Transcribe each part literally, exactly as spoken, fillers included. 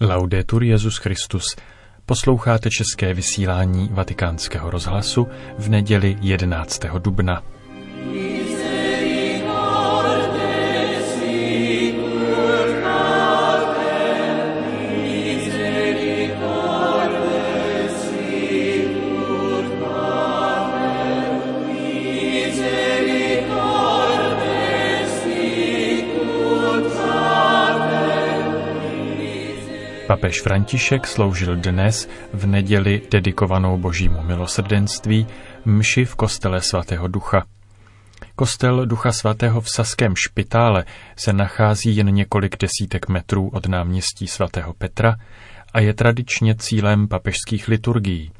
Laudetur Jesus Christus. Posloucháte české vysílání Vatikánského rozhlasu v neděli jedenáctého dubna. Papež František sloužil dnes v neděli dedikovanou Božímu milosrdenství mši v kostele svatého Ducha. Kostel Ducha svatého v Saském špitále se nachází jen několik desítek metrů od náměstí svatého Petra a je tradičně cílem papežských liturgií.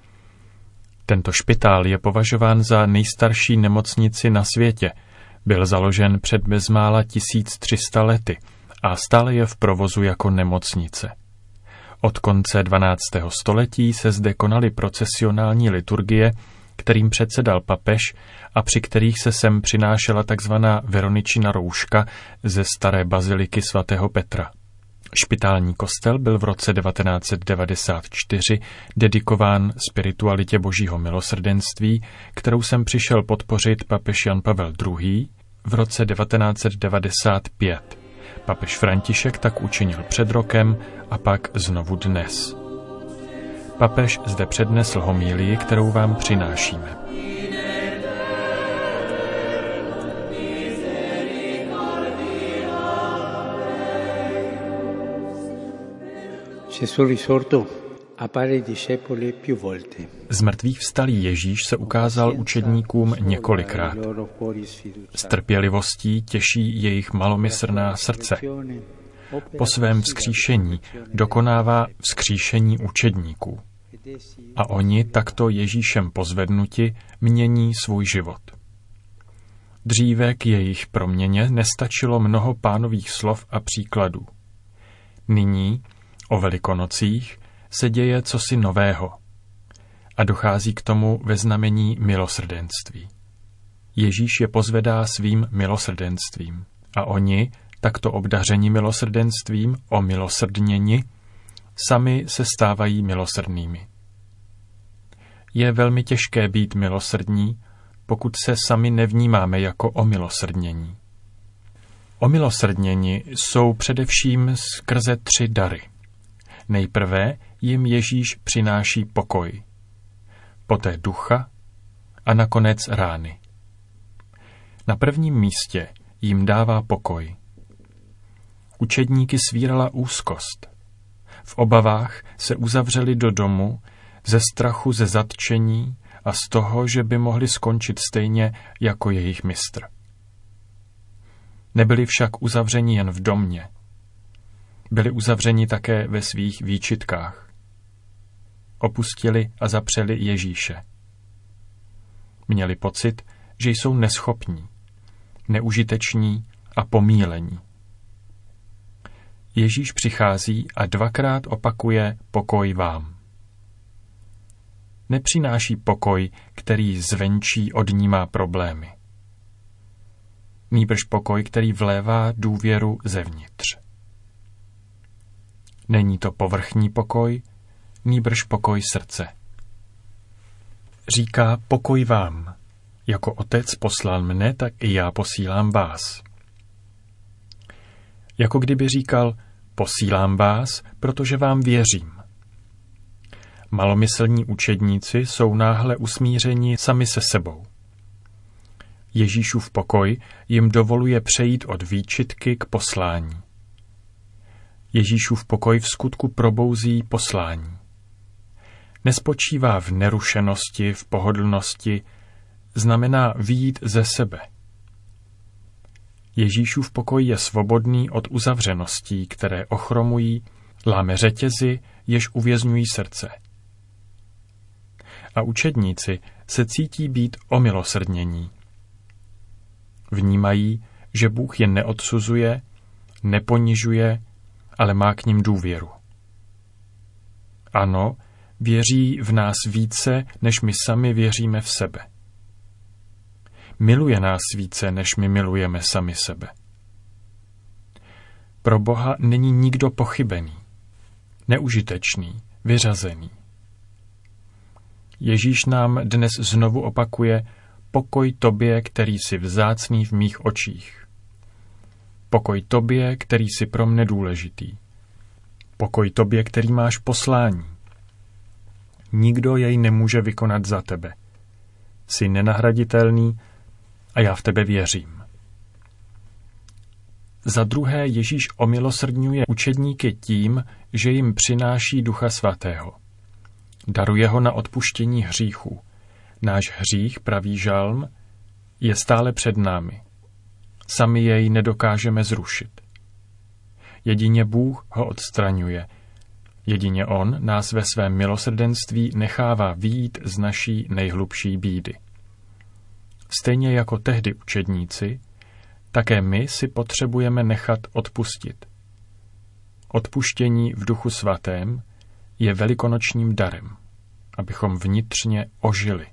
Tento špitál je považován za nejstarší nemocnici na světě. Byl založen před bezmála tisíc tři sta lety a stále je v provozu jako nemocnice. Od konce dvanáctého století se zde konaly procesionální liturgie, kterým předsedal papež a při kterých se sem přinášela tzv. Veroničina rouška ze staré baziliky svatého Petra. Špitální kostel byl v roce devatenáct set devadesát čtyři dedikován spiritualitě Božího milosrdenství, kterou sem přišel podpořit papež Jan Pavel druhý. v roce devatenáct set devadesát pět. Papež František tak učinil před rokem a pak znovu dnes. Papež zde přednesl homílii, kterou vám přinášíme. Gesù risorto appare ai discepoli più volte. Z mrtvých vstalý Ježíš se ukázal učedníkům několikrát. S trpělivostí těší jejich malomyslná srdce. Po svém vzkříšení dokonává vzkříšení učedníků. A oni takto Ježíšem pozvednuti mění svůj život. Dříve k jejich proměně nestačilo mnoho pánových slov a příkladů. Nyní, o Velikonocích, se děje cosi nového. A dochází k tomu ve znamení milosrdenství. Ježíš je pozvedá svým milosrdenstvím. A oni, takto obdaření milosrdenstvím, omilosrdněni, sami se stávají milosrdnými. Je velmi těžké být milosrdní, pokud se sami nevnímáme jako omilosrdnění. Omilosrdněni jsou především skrze tři dary. Nejprve jim Ježíš přináší pokoj, poté ducha a nakonec rány. Na prvním místě jim dává pokoj. Učedníky svírala úzkost. V obavách se uzavřeli do domu ze strachu ze zatčení a z toho, že by mohli skončit stejně jako jejich mistr. Nebyli však uzavřeni jen v domě. Byli uzavřeni také ve svých výčitkách. Opustili a zapřeli Ježíše. Měli pocit, že jsou neschopní, neužiteční a pomílení. Ježíš přichází a dvakrát opakuje pokoj vám. Nepřináší pokoj, který zvenčí odnímá problémy. Nýbrž pokoj, který vlévá důvěru zevnitř. Není to povrchní pokoj, nýbrž pokoj srdce. Říká pokoj vám. Jako otec poslal mne, tak i já posílám vás. Jako kdyby říkal, posílám vás, protože vám věřím. Malomyslní učedníci jsou náhle usmířeni sami se sebou. Ježíšův pokoj jim dovoluje přejít od výčitky k poslání. Ježíšův pokoj v skutku probouzí poslání. Nespočívá v nerušenosti, v pohodlnosti, znamená vyjít ze sebe. Ježíšův pokoj je svobodný od uzavřeností, které ochromují, láme řetězy, jež uvězňují srdce. A učedníci se cítí být omilosrdnění. Vnímají, že Bůh je neodsuzuje, neponižuje, ale má k nim důvěru. Ano, věří v nás více, než my sami věříme v sebe. Miluje nás více, než my milujeme sami sebe. Pro Boha není nikdo pochybený. neužitečný, vyřazený. Ježíš nám dnes znovu opakuje: pokoj tobě, který jsi vzácný v mých očích. Pokoj tobě, který jsi pro mne důležitý. Pokoj tobě, který máš poslání. Nikdo jej nemůže vykonat za tebe. Jsi nenahraditelný a já v tebe věřím. Za druhé, Ježíš omilosrdňuje učedníky tím, že jim přináší Ducha svatého. Daruje ho na odpuštění hříchů. Náš hřích, praví žalm, je stále před námi. Sami jej nedokážeme zrušit. Jedině Bůh ho odstraňuje. Jedině on nás ve svém milosrdenství nechává vyjít z naší nejhlubší bídy. Stejně jako tehdy učedníci, také my si potřebujeme nechat odpustit. Odpuštění v Duchu svatém je velikonočním darem, abychom vnitřně ožili.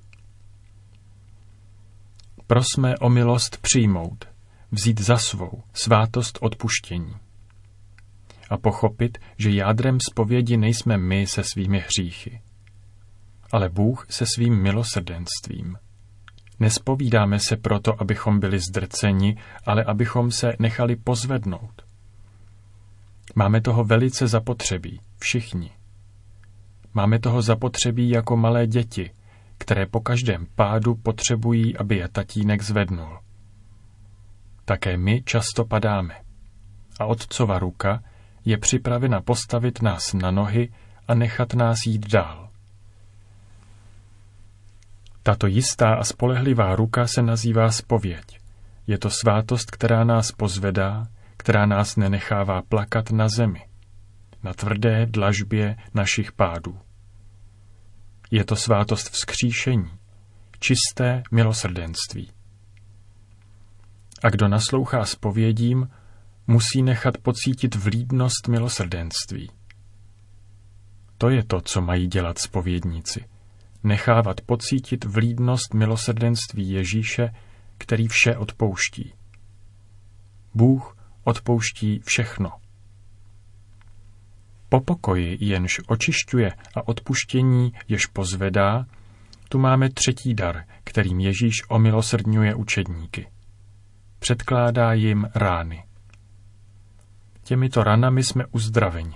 Prosme o milost přijmout, vzít za svou svátost odpuštění a pochopit, že jádrem zpovědi nejsme my se svými hříchy, ale Bůh se svým milosrdenstvím. Nespovídáme se proto, abychom byli zdrceni, ale abychom se nechali pozvednout. Máme toho velice zapotřebí, všichni. Máme toho zapotřebí jako malé děti, které po každém pádu potřebují, aby je tatínek zvednul. Také my často padáme. A otcova ruka je připravena postavit nás na nohy a nechat nás jít dál. Tato jistá a spolehlivá ruka se nazývá zpověď. Je to svátost, která nás pozvedá, která nás nenechává plakat na zemi, na tvrdé dlažbě našich pádů. Je to svátost vzkříšení, čisté milosrdenství. A kdo naslouchá zpovědím, musí nechat pocítit vlídnost milosrdenství. To je to, co mají dělat zpovědníci. Nechávat pocítit vlídnost milosrdenství Ježíše, který vše odpouští. Bůh odpouští všechno. Po pokoji, jenž očišťuje, a odpuštění, jež pozvedá, tu máme třetí dar, kterým Ježíš omilosrdňuje učedníky. Předkládá jim rány. Těmito ranami jsme uzdraveni.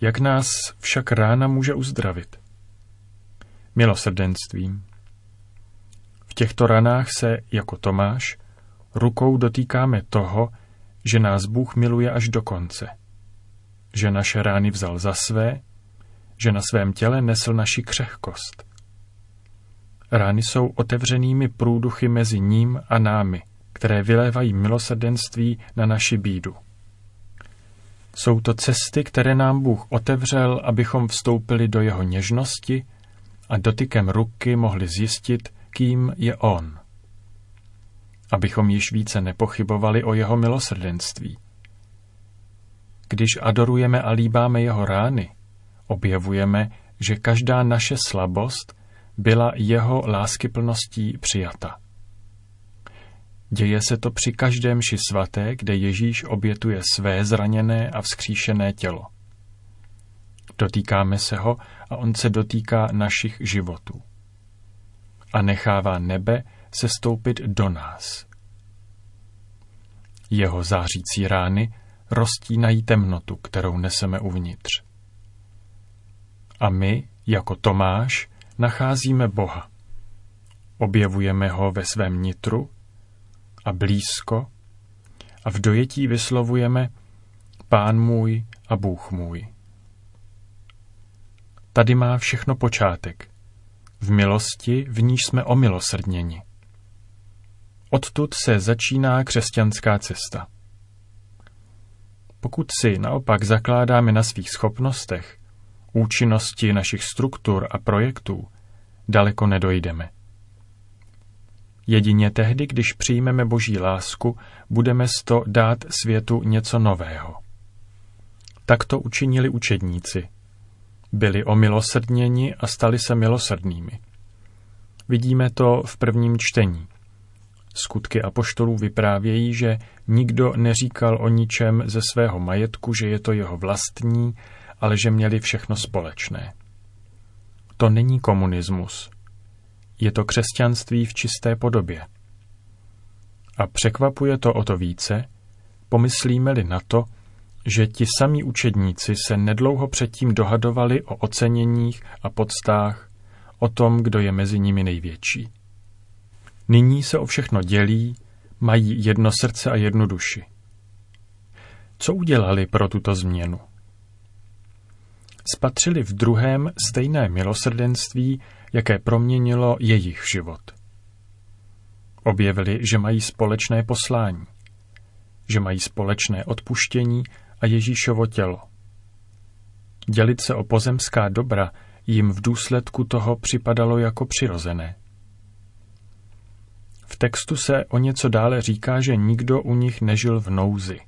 Jak nás však rána může uzdravit? Milosrdenstvím. V těchto ranách se, jako Tomáš, rukou dotýkáme toho, že nás Bůh miluje až do konce, že naše rány vzal za své, že na svém těle nesl naši křehkost. Rány jsou otevřenými průduchy mezi ním a námi, které vylévají milosrdenství na naši bídu. Jsou to cesty, které nám Bůh otevřel, abychom vstoupili do jeho něžnosti a dotykem ruky mohli zjistit, kým je on. Abychom již více nepochybovali o jeho milosrdenství. Když adorujeme a líbáme jeho rány, objevujeme, že každá naše slabost byla jeho láskyplností přijata. Děje se to při každém mši svaté, kde Ježíš obětuje své zraněné a vzkříšené tělo. Dotýkáme se ho a on se dotýká našich životů. A nechává nebe se stoupit do nás. Jeho zářící rány roztínají temnotu, kterou neseme uvnitř. A my, jako Tomáš, nacházíme Boha. Objevujeme ho ve svém nitru a blízko a v dojetí vyslovujeme: Pán můj a Bůh můj. Tady má všechno počátek. V milosti, v níž jsme omilosrdněni. Odtud se začíná křesťanská cesta. Pokud si naopak zakládáme na svých schopnostech, účinnosti našich struktur a projektů, daleko nedojdeme. Jedině tehdy, když přijmeme Boží lásku, budeme s to dát světu něco nového. Tak to učinili učedníci. Byli omilosrdněni a stali se milosrdnými. Vidíme to v prvním čtení. Skutky apoštolů vyprávějí, že nikdo neříkal o ničem ze svého majetku, že je to jeho vlastní, ale že měli všechno společné. To není komunismus. Je to křesťanství v čisté podobě. A překvapuje to o to více, pomyslíme-li na to, že ti samí učedníci se nedlouho předtím dohadovali o oceněních a poctách, o tom, kdo je mezi nimi největší. Nyní se o všechno dělí, mají jedno srdce a jednu duši. Co udělali pro tuto změnu? Spatřili v druhém stejné milosrdenství, jaké proměnilo jejich život. Objevili, že mají společné poslání, že mají společné odpuštění a Ježíšovo tělo. Dělit se o pozemská dobra jim v důsledku toho připadalo jako přirozené. V textu se o něco dále říká, že nikdo u nich nežil v nouzi.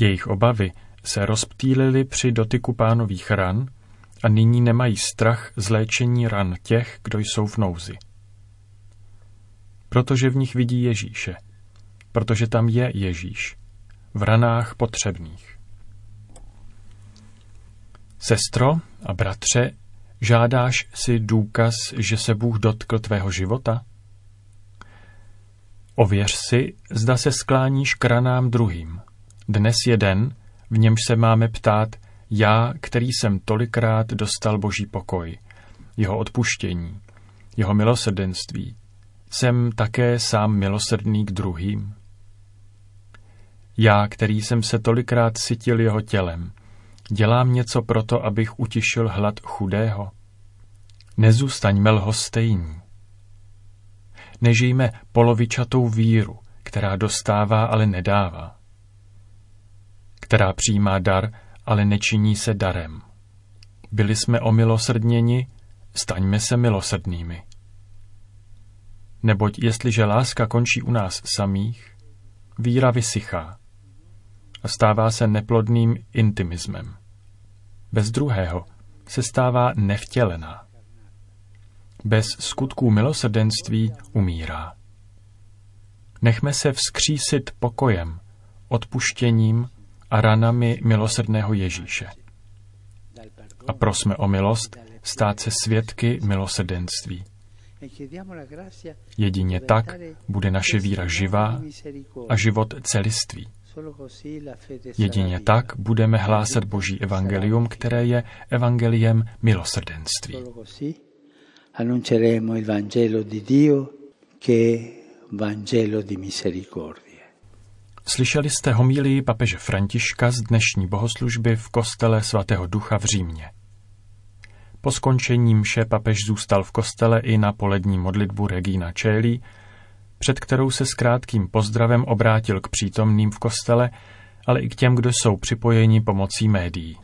Jejich obavy se rozptýlily při dotyku Pánových ran a nyní nemají strach z léčení ran těch, kdo jsou v nouzi. Protože v nich vidí Ježíše. Protože tam je Ježíš. V ranách potřebných. Sestro a bratře, žádáš si důkaz, že se Bůh dotkl tvého života? Ověř si, zda se skláníš k ranám druhým. Dnes je den, v němž se máme ptát: já, který jsem tolikrát dostal Boží pokoj, jeho odpuštění, jeho milosrdenství, jsem také sám milosrdný k druhým? Já, který jsem se tolikrát sytil jeho tělem, dělám něco proto, abych utišil hlad chudého? Nezůstaňme lhostejní. Nežijme polovičatou víru, která dostává, ale nedává, která přijímá dar, ale nečiní se darem. Byli jsme omilosrdněni, staňme se milosrdnými. Neboť jestliže láska končí u nás samých, víra vysychá a stává se neplodným intimismem. Bez druhého se stává nevtělená. Bez skutků milosrdenství umírá. Nechme se vzkřísit pokojem, odpuštěním a ranami milosrdného Ježíše. A prosme o milost stát se svědky milosrdenství. Jedině tak bude naše víra živá a život celistvý. Jedině tak budeme hlásat Boží evangelium, které je evangeliem milosrdenství. Slyšeli jste homílii papeže Františka z dnešní bohoslužby v kostele svatého Ducha v Římě. Po skončení mše papež zůstal v kostele i na polední modlitbu Regina Cæli, před kterou se s krátkým pozdravem obrátil k přítomným v kostele, ale i k těm, kdo jsou připojeni pomocí médií.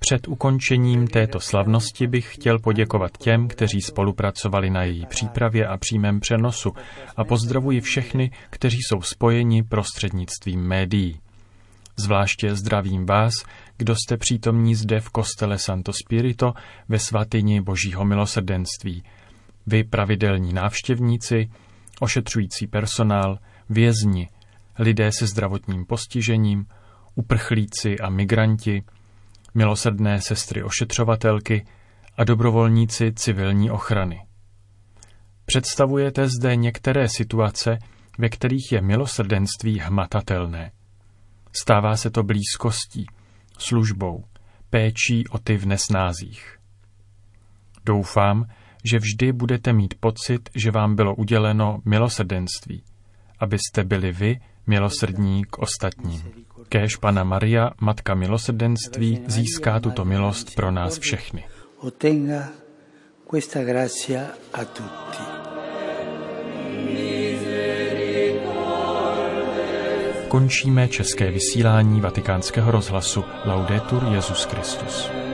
Před ukončením této slavnosti bych chtěl poděkovat těm, kteří spolupracovali na její přípravě a přímém přenosu, a pozdravuji všechny, kteří jsou spojeni prostřednictvím médií. Zvláště zdravím vás, kdo jste přítomní zde v kostele Santo Spirito ve svatyni Božího milosrdenství. Vy pravidelní návštěvníci, ošetřující personál, vězni, lidé se zdravotním postižením, uprchlíci a migranti, milosrdné sestry ošetřovatelky a dobrovolníci civilní ochrany. Představujete zde některé situace, ve kterých je milosrdenství hmatatelné. Stává se to blízkostí, službou, péčí o ty v nesnázích. Doufám, že vždy budete mít pocit, že vám bylo uděleno milosrdenství, abyste byli vy milosrdní k ostatním. Kéž Panna Maria, Matka milosrdenství, získá tuto milost pro nás všechny. Končíme české vysílání Vatikánského rozhlasu. Laudetur Jesus Christus.